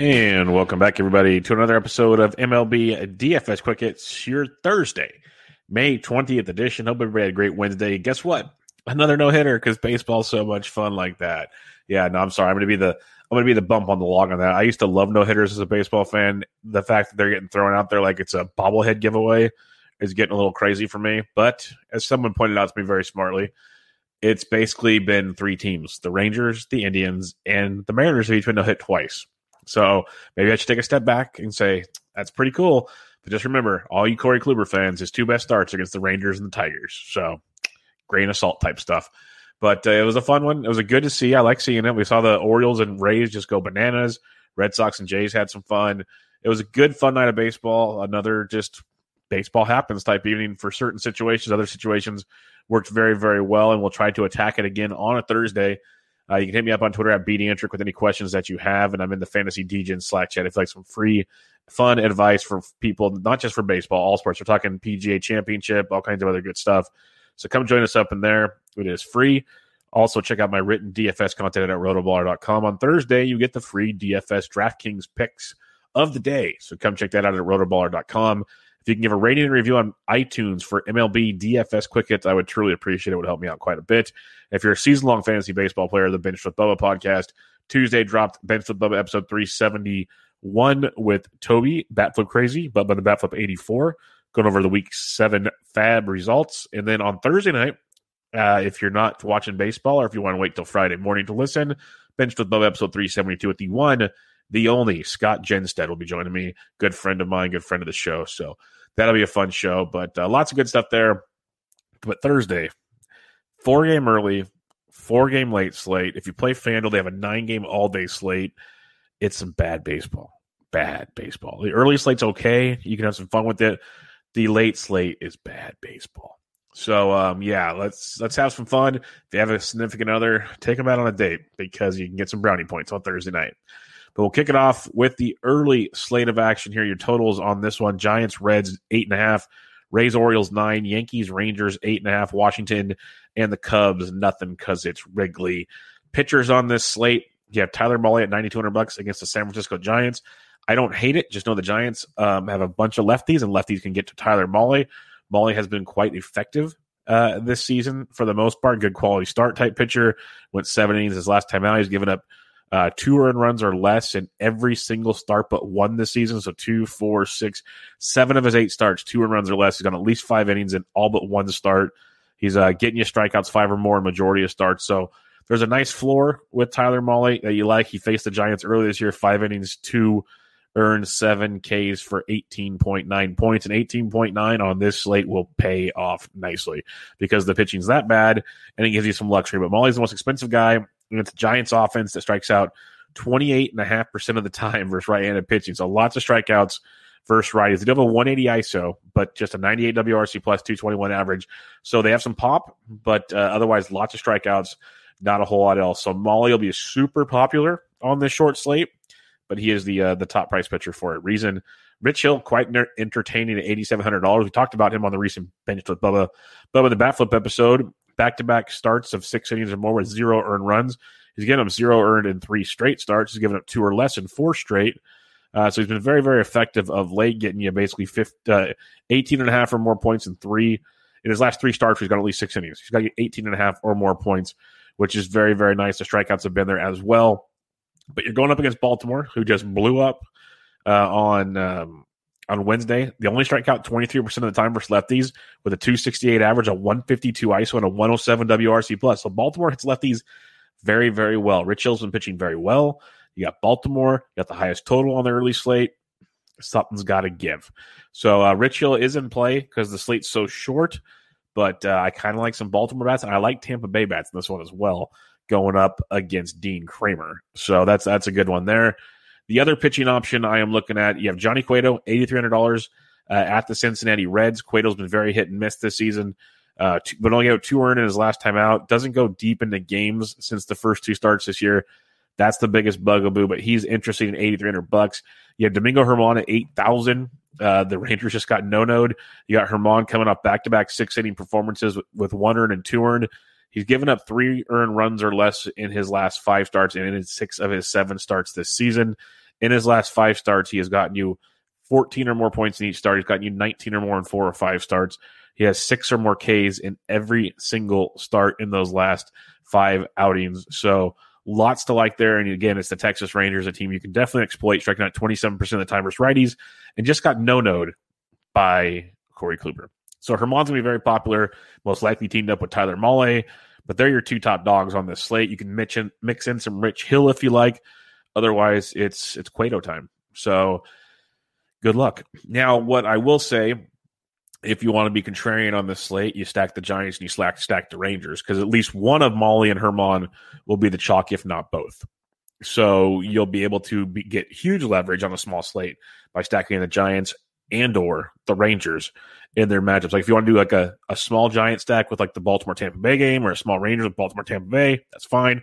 And welcome back, everybody, to another episode of MLB DFS Quick Hits, your Thursday, May 20th edition. Hope everybody had a great Wednesday. Guess what? Another no-hitter, because baseball's so much fun like that. Yeah, no, I'm sorry. I'm gonna be the bump on the log on that. I used to love no-hitters as a baseball fan. The fact that they're getting thrown out there like it's a bobblehead giveaway is getting a little crazy for me. But as someone pointed out to me very smartly, it's basically been three teams: the Rangers, the Indians, and the Mariners have each been no-hit twice. So maybe I should take a step back and say, that's pretty cool. But just remember, all you Corey Kluber fans, his two best starts against the Rangers and the Tigers. So grain of salt type stuff. But it was a fun one. It was a good to see. I like seeing it. We saw the Orioles and Rays just go bananas. Red Sox and Jays had some fun. It was a good, fun night of baseball. Another just baseball happens type evening for certain situations. Other situations worked very, very well, and we'll try to attack it again on a Thursday. You can hit me up on Twitter at BDNTrick with any questions that you have, and I'm in the Fantasy degen Slack chat if you like some free, fun advice for people, not just for baseball, all sports. We're talking PGA Championship, all kinds of other good stuff. So come join us up in there. It is free. Also, check out my written DFS content at rotoballer.com. On Thursday, you get the free DFS DraftKings picks of the day. So come check that out at rotoballer.com. If you can give a rating and review on iTunes for MLB DFS Quick Hits, I would truly appreciate it. It would help me out quite a bit. If you're a season-long fantasy baseball player, the Bench with Bubba podcast, Tuesday dropped Bench with Bubba episode 371 with Toby, Batflip Crazy, Bubba the Batflip 84, going over the Week 7 FAB results. And then on Thursday night, if you're not watching baseball or if you want to wait till Friday morning to listen, Bench with Bubba episode 372 with the one, the only Scott Genstead will be joining me. Good friend of mine, good friend of the show. So that'll be a fun show, but lots of good stuff there. But Thursday, 4-game early, 4-game late slate. If you play FanDuel, they have a 9-game all-day slate. It's some bad baseball. Bad baseball. The early slate's okay. You can have some fun with it. The late slate is bad baseball. So, yeah, let's have some fun. If you have a significant other, take them out on a date because you can get some brownie points on Thursday night. But we'll kick it off with the early slate of action here. Your totals on this one: Giants, Reds, 8.5. Rays, Orioles, 9. Yankees, Rangers, 8.5. Washington, and the Cubs, nothing because it's Wrigley. Pitchers on this slate, you have Tyler Mahle at $9,200 against the San Francisco Giants. I don't hate it. Just know the Giants have a bunch of lefties, and lefties can get to Tyler Mahle. Mahle has been quite effective this season for the most part. Good quality start type pitcher. Went 7 innings his last time out. He's given up 2 earned runs or less in every single start but one this season. So 2, 4, 6, 7 of his 8 starts, 2 earned runs or less. He's gone at least 5 innings in all but one start. He's getting you strikeouts 5 or more in majority of starts. So there's a nice floor with Tyler Mahle that you like. He faced the Giants earlier this year, 5 innings, 2 earned, 7 Ks for 18.9 points. And 18.9 on this slate will pay off nicely because the pitching's that bad and it gives you some luxury. But Mahle's the most expensive guy. And it's a Giants offense that strikes out 28.5% of the time versus right-handed pitching. So lots of strikeouts versus righties. They do have a 180 ISO, but just a 98 WRC plus, 221 average. So they have some pop, but otherwise lots of strikeouts, not a whole lot else. So Mahle will be super popular on this short slate, but he is the top price pitcher for a reason. Rich Hill, quite entertaining at $8,700. We talked about him on the recent Bench with Bubba the Batflip episode. Back-to-back starts of 6 innings or more with 0 earned runs. He's given up 0 earned in 3 straight starts. He's given up 2 or less in 4 straight. So he's been very, very effective of late, getting you basically 18.5 or more points in 3. In his last 3 starts, he's got at least 6 innings. He's got 18.5 or more points, which is very, very nice. The strikeouts have been there as well. But you're going up against Baltimore, who just blew up on on Wednesday. The only strikeout 23% of the time versus lefties with a 268 average, a 152 ISO, and a 107 WRC+. So Baltimore hits lefties very, very well. Rich Hill's been pitching very well. You got Baltimore. You got the highest total on the early slate. Something's got to give. So Rich Hill is in play because the slate's so short, but I kind of like some Baltimore bats, and I like Tampa Bay bats in this one as well, going up against Dean Kramer. So that's a good one there. The other pitching option I am looking at, you have Johnny Cueto, $8,300 at the Cincinnati Reds. Cueto's been very hit and miss this season, but only got two earned in his last time out. Doesn't go deep into games since the first two starts this year. That's the biggest bugaboo, but he's interesting at $8,300. You have Domingo Germán at $8,000. The Rangers just got no-noed. You got Germán coming off back-to-back six-inning performances with one earned and two earned. He's given up three earned runs or less in his last five starts and in six of his seven starts this season. In his last five starts, he has gotten you 14 or more points in each start. He's gotten you 19 or more in four or five starts. He has six or more Ks in every single start in those last five outings. So lots to like there. And again, it's the Texas Rangers, a team you can definitely exploit, striking out 27% of the time versus righties, and just got no-noed by Corey Kluber. So Herman's going to be very popular, most likely teamed up with Tyler Mahle, but they're your two top dogs on this slate. You can mix in some Rich Hill if you like. Otherwise, it's Cueto time. So good luck. Now, what I will say, if you want to be contrarian on this slate, you stack the Giants and you stack the Rangers, because at least one of Mahle and Germán will be the chalk, if not both. So you'll be able to get huge leverage on a small slate by stacking the Giants and or the Rangers in their matchups. Like if you want to do like a small Giant stack with like the Baltimore-Tampa Bay game, or a small Rangers with Baltimore-Tampa Bay, that's fine.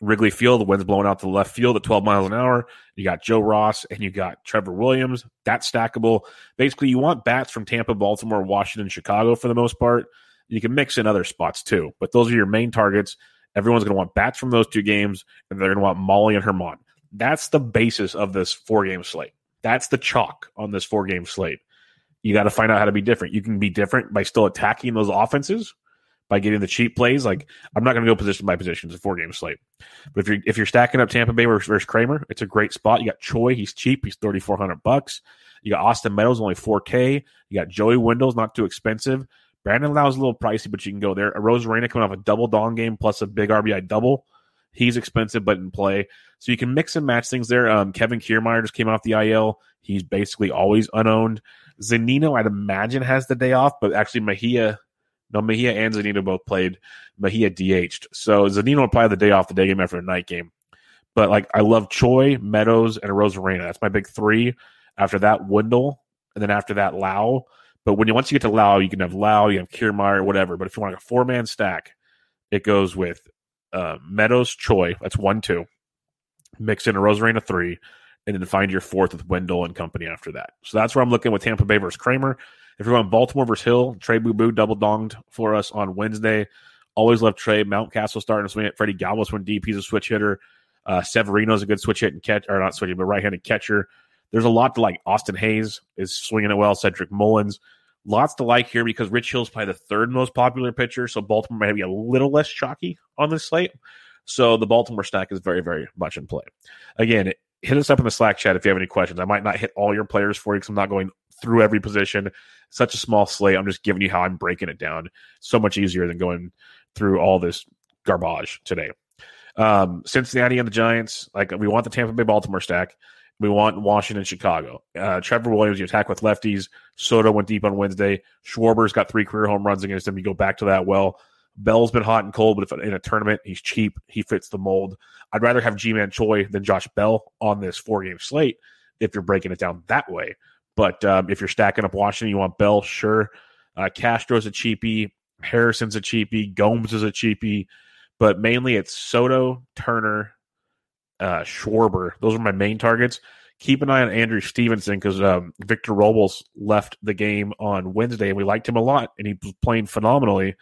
Wrigley Field, the wind's blowing out to the left field at 12 miles an hour. You got Joe Ross and you got Trevor Williams. That's stackable. Basically, you want bats from Tampa, Baltimore, Washington, Chicago for the most part. You can mix in other spots too, but those are your main targets. Everyone's going to want bats from those two games, and they're going to want Mahle and Germán. That's the basis of this four-game slate. That's the chalk on this four-game slate. You got to find out how to be different. You can be different by still attacking those offenses, by getting the cheap plays. Like, I'm not going to go position by position. It's a four-game slate. But if you're stacking up Tampa Bay versus Kramer, it's a great spot. You got Choi. He's cheap. He's $3,400. You got Austin Meadows, only $4,000. You got Joey Wendells, not too expensive. Brandon Lau's a little pricey, but you can go there. Arozarena coming off a double dawn game plus a big RBI double. He's expensive, but in play. So you can mix and match things there. Kevin Kiermaier just came off the IL. He's basically always unowned. Zunino, I'd imagine, has the day off, but actually Mejia and Zunino both played. Mejia DH'd. So Zunino will probably have the day off, the day game after the night game. But like, I love Choi, Meadows, and Arozarena. That's my big three. After that, Wendell. And then after that, Lau. But once you get to Lau, you can have Lau, you have Kiermaier, whatever. But if you want a four-man stack, it goes with Meadows, Choi. That's 1, 2. Mix in Arozarena 3. And then find your fourth with Wendell and company after that. So that's where I'm looking with Tampa Bay versus Kramer. If you're on Baltimore versus Hill, Trey Boo Boo double-donged for us on Wednesday. Always love Trey. Mountcastle starting to swing at Freddie Galvis when deep. He's a switch hitter. Severino's a good switch hit and catch, or not switch hit, but right-handed catcher. There's a lot to like. Austin Hayes is swinging it well. Cedric Mullins. Lots to like here because Rich Hill's probably the third most popular pitcher, so Baltimore might be a little less chalky on this slate. So the Baltimore stack is very, very much in play. Again, hit us up in the Slack chat if you have any questions. I might not hit all your players for you because I'm not going through every position. Such a small slate. I'm just giving you how I'm breaking it down. So much easier than going through all this garbage today. Cincinnati and the Giants. Like, we want the Tampa Bay Baltimore stack. We want Washington, Chicago. Trevor Williams, you attack with lefties. Soto went deep on Wednesday. Schwarber's got three career home runs against him. You go back to that well. Bell's been hot and cold, but if in a tournament, he's cheap. He fits the mold. I'd rather have G-Man Choi than Josh Bell on this four-game slate if you're breaking it down that way. But if you're stacking up Washington, you want Bell, sure. Castro's a cheapie. Harrison's a cheapie. Gomes is a cheapie. But mainly it's Soto, Turner, Schwarber. Those are my main targets. Keep an eye on Andrew Stevenson because Victor Robles left the game on Wednesday, and we liked him a lot, and he was playing phenomenally.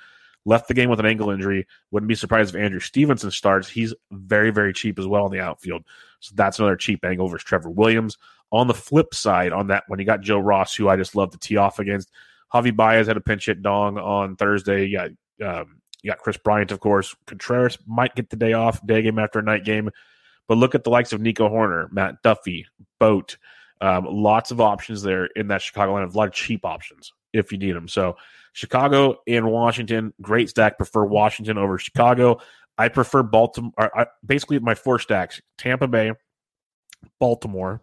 Left the game with an ankle injury. Wouldn't be surprised if Andrew Stevenson starts. He's very, very cheap as well in the outfield. So that's another cheap angle versus Trevor Williams. On the flip side on that one, you got Joe Ross, who I just love to tee off against. Javi Baez had a pinch hit dong on Thursday. You got Chris Bryant, of course. Contreras might get the day off, day game after night game. But look at the likes of Nico Horner, Matt Duffy, Boat, Lots of options there in that Chicago lineup. A lot of cheap options if you need them. So Chicago and Washington, great stack. Prefer Washington over Chicago. I prefer Baltimore. Basically, my four stacks, Tampa Bay, Baltimore,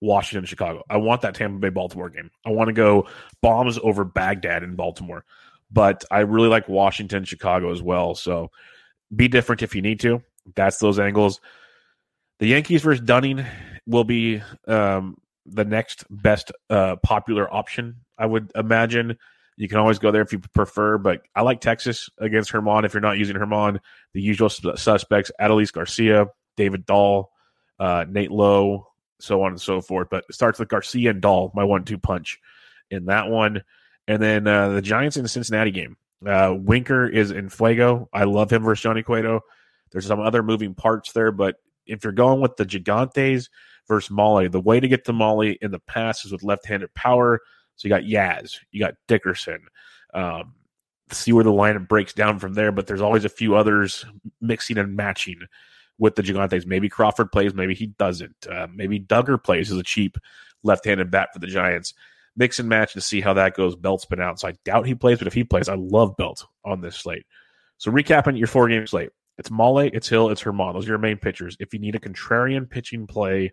Washington, Chicago. I want that Tampa Bay-Baltimore game. I want to go bombs over Baghdad in Baltimore. But I really like Washington, Chicago as well. So be different if you need to. That's those angles. The Yankees versus Dunning will be the next best popular option, I would imagine. You can always go there if you prefer, but I like Texas against Germán. If you're not using Germán, the usual suspects, Adolis Garcia, David Dahl, Nate Lowe, so on and so forth. But it starts with Garcia and Dahl, my 1-2 punch in that one. And then the Giants in the Cincinnati game. Winker is in fuego. I love him versus Johnny Cueto. There's some other moving parts there, but if you're going with the Gigantes versus Mahle, the way to get to Mahle in the past is with left-handed power. So you got Yaz, you got Dickerson. See where the lineup breaks down from there, but there's always a few others mixing and matching with the Gigantes. Maybe Crawford plays, maybe he doesn't. Maybe Duggar plays as a cheap left-handed bat for the Giants. Mix and match to see how that goes. Belt's been out, so I doubt he plays, but if he plays, I love Belt on this slate. So recapping your four-game slate. It's Mahle, it's Hill, it's Germán. Those are your main pitchers. If you need a contrarian pitching play,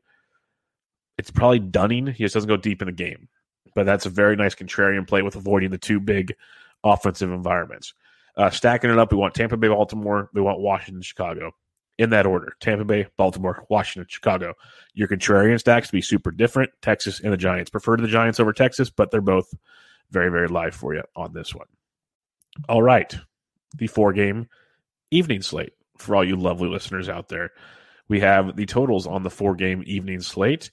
it's probably Dunning. He just doesn't go deep in the game. But that's a very nice contrarian play with avoiding the two big offensive environments. Stacking it up, we want Tampa Bay, Baltimore. We want Washington, Chicago. In that order, Tampa Bay, Baltimore, Washington, Chicago. Your contrarian stacks to be super different. Texas and the Giants. Prefer the Giants over Texas, but they're both very, very live for you on this one. All right. The four-game evening slate for all you lovely listeners out there. We have the totals on the four-game evening slate.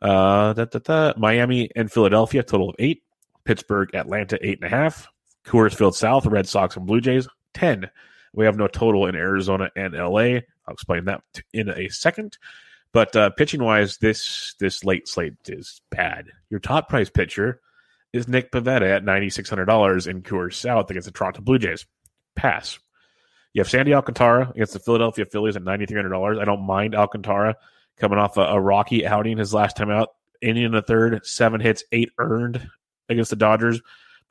Miami and Philadelphia, total of 8. Pittsburgh, Atlanta, 8.5. Coors Field South, Red Sox and Blue Jays, 10. We have no total in Arizona and LA. I'll explain that in a second. But pitching-wise, this late slate is bad. Your top price pitcher is Nick Pivetta at $9,600 in Coors South against the Toronto Blue Jays. Pass. You have Sandy Alcantara against the Philadelphia Phillies at $9,300. I don't mind Alcantara coming off a rocky outing his last time out. Inning in the third, 7 hits, 8 earned against the Dodgers.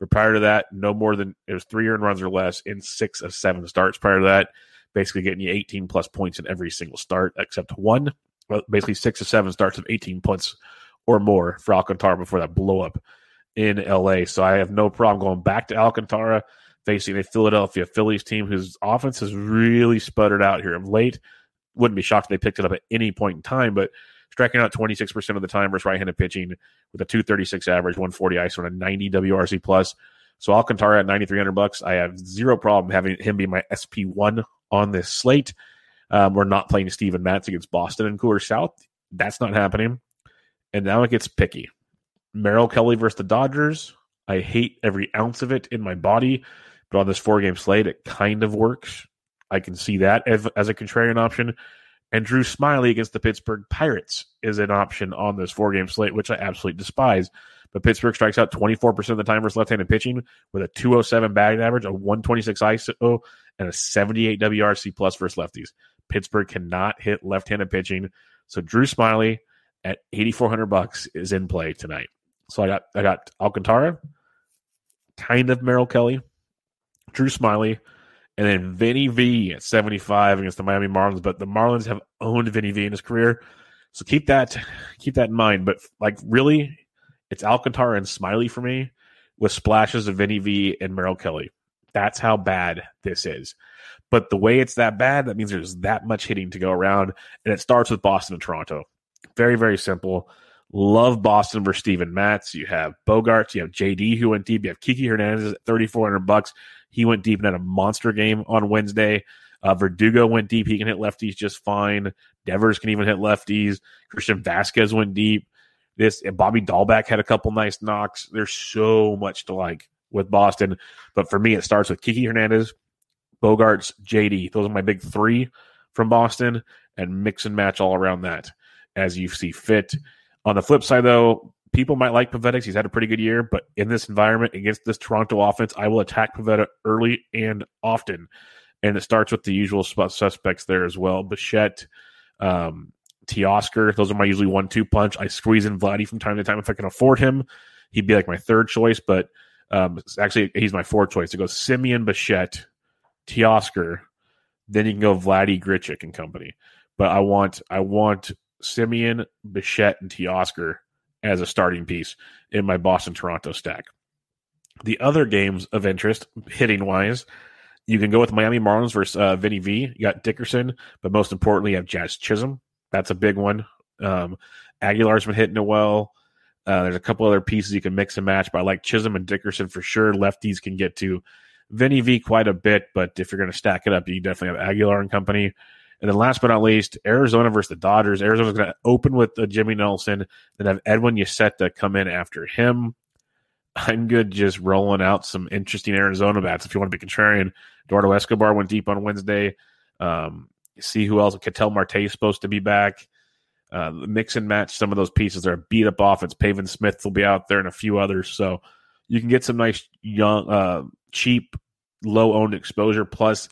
But prior to that, no more than it was 3 earned runs or less in 6 of 7 starts prior to that, basically getting you 18-plus points in every single start except one. Well, basically 6 of 7 starts of 18 points or more for Alcantara before that blow-up in L.A. So I have no problem going back to Alcantara facing a Philadelphia Phillies team whose offense has really sputtered out here of late. Wouldn't be shocked if they picked it up at any point in time, but striking out 26% of the time versus right-handed pitching with a 236 average, 140 ISO, and a 90 WRC plus. So Alcantara at $9,300. I have zero problem having him be my SP1 on this slate. We're not playing Steven Matz against Boston and Coors South. That's not happening. And now it gets picky. Merrill Kelly versus the Dodgers. I hate every ounce of it in my body, but on this four-game slate, it kind of works. I can see that as a contrarian option. And Drew Smiley against the Pittsburgh Pirates is an option on this four-game slate, which I absolutely despise. But Pittsburgh strikes out 24% of the time versus left-handed pitching with a 207 batting average, a 126 ISO, and a 78 WRC plus versus lefties. Pittsburgh cannot hit left-handed pitching. So Drew Smiley at $8,400 is in play tonight. So I got Alcantara, kind of Merrill Kelly, Drew Smiley, and then Vinny V at 75 against the Miami Marlins, but the Marlins have owned Vinny V in his career, so keep that in mind. But like really, it's Alcantara and Smiley for me with splashes of Vinny V and Merrill Kelly. That's how bad this is. But the way it's that bad, that means there's that much hitting to go around, and it starts with Boston and Toronto. Very, very simple. Love Boston versus Steven Matz. You have Bogaerts, you have JD who went deep, you have Kiki Hernandez at $3,400. He went deep and had a monster game on Wednesday. Verdugo went deep. He can hit lefties just fine. Devers can even hit lefties. Christian Vasquez went deep. And Bobby Dahlback had a couple nice knocks. There's so much to like with Boston. But for me, it starts with Kiki Hernandez, Bogaerts, JD. Those are my big three from Boston, and mix and match all around that as you see fit. On the flip side, though, people might like Pivetta. He's had a pretty good year, but in this environment, against this Toronto offense, I will attack Pivetta early and often. And it starts with the usual suspects there as well. Bichette, Teoscar. Those are my usually 1-2 punch. I squeeze in Vladdy from time to time if I can afford him. He'd be like my third choice, but actually he's my fourth choice. It goes Semien, Bichette, Teoscar. Then you can go Vladdy, Grichuk, and company. But I want Semien, Bichette, and Teoscar as a starting piece in my Boston-Toronto stack. The other games of interest, hitting-wise, you can go with Miami Marlins versus Vinny V. You got Dickerson, but most importantly, you have Jazz Chisholm. That's a big one. Aguilar's been hitting it well. There's a couple other pieces you can mix and match, but I like Chisholm and Dickerson for sure. Lefties can get to Vinny V quite a bit, but if you're going to stack it up, you definitely have Aguilar and company. And then last but not least, Arizona versus the Dodgers. Arizona's going to open with Jimmy Nelson, then have Edwin Uceta come in after him. I'm good just rolling out some interesting Arizona bats if you want to be contrarian. Eduardo Escobar went deep on Wednesday. See who else. Ketel Marte is supposed to be back. Mix and match some of those pieces. They're a beat-up offense. Pavin Smith will be out there and a few others. So you can get some nice, young, cheap, low-owned exposure. Plus,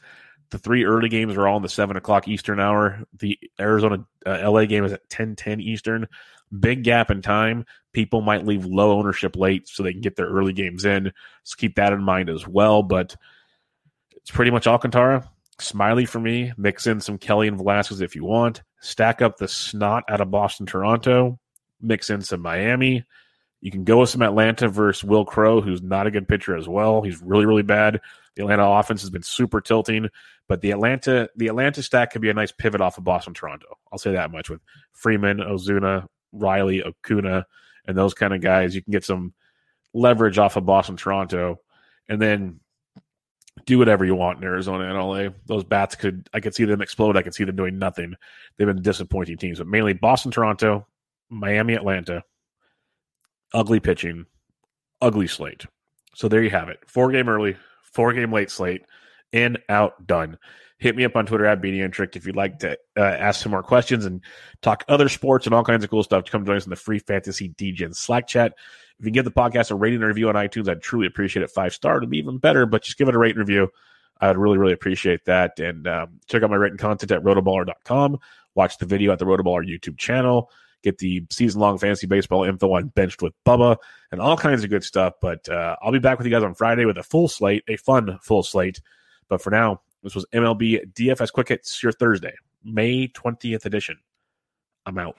the three early games are all in the 7 o'clock Eastern hour. The Arizona-LA game is at 10:10 Eastern. Big gap in time. People might leave low ownership late so they can get their early games in. So keep that in mind as well. But it's pretty much Alcantara. Smiley for me. Mix in some Kelly and Velasquez if you want. Stack up the snot out of Boston, Toronto. Mix in some Miami. You can go with some Atlanta versus Will Crow, who's not a good pitcher as well. He's really, really bad. The Atlanta offense has been super tilting, but the Atlanta stack could be a nice pivot off of Boston, Toronto. I'll say that much with Freeman, Ozuna, Riley, Acuna, and those kind of guys. You can get some leverage off of Boston, Toronto, and then do whatever you want in Arizona and LA. Those bats I could see them explode. I could see them doing nothing. They've been disappointing teams, but mainly Boston, Toronto, Miami, Atlanta. Ugly pitching, ugly slate. So there you have it. 4-game early, 4-game late slate. In, out, done. Hit me up on Twitter at BDNTrick if you'd like to ask some more questions and talk other sports and all kinds of cool stuff. Come join us in the free Fantasy Degen Slack chat. If you can give the podcast a rating and review on iTunes, I'd truly appreciate it. 5-star would be even better, but just give it a rate and review. I would really, really appreciate that. And check out my written content at rotoballer.com. Watch the video at the Rotoballer YouTube channel. Get the season-long fantasy baseball info on Bench with Bubba and all kinds of good stuff. But I'll be back with you guys on Friday with a full slate, a fun full slate. But for now, this was MLB DFS Quick Hits, your Thursday, May 20th edition. I'm out.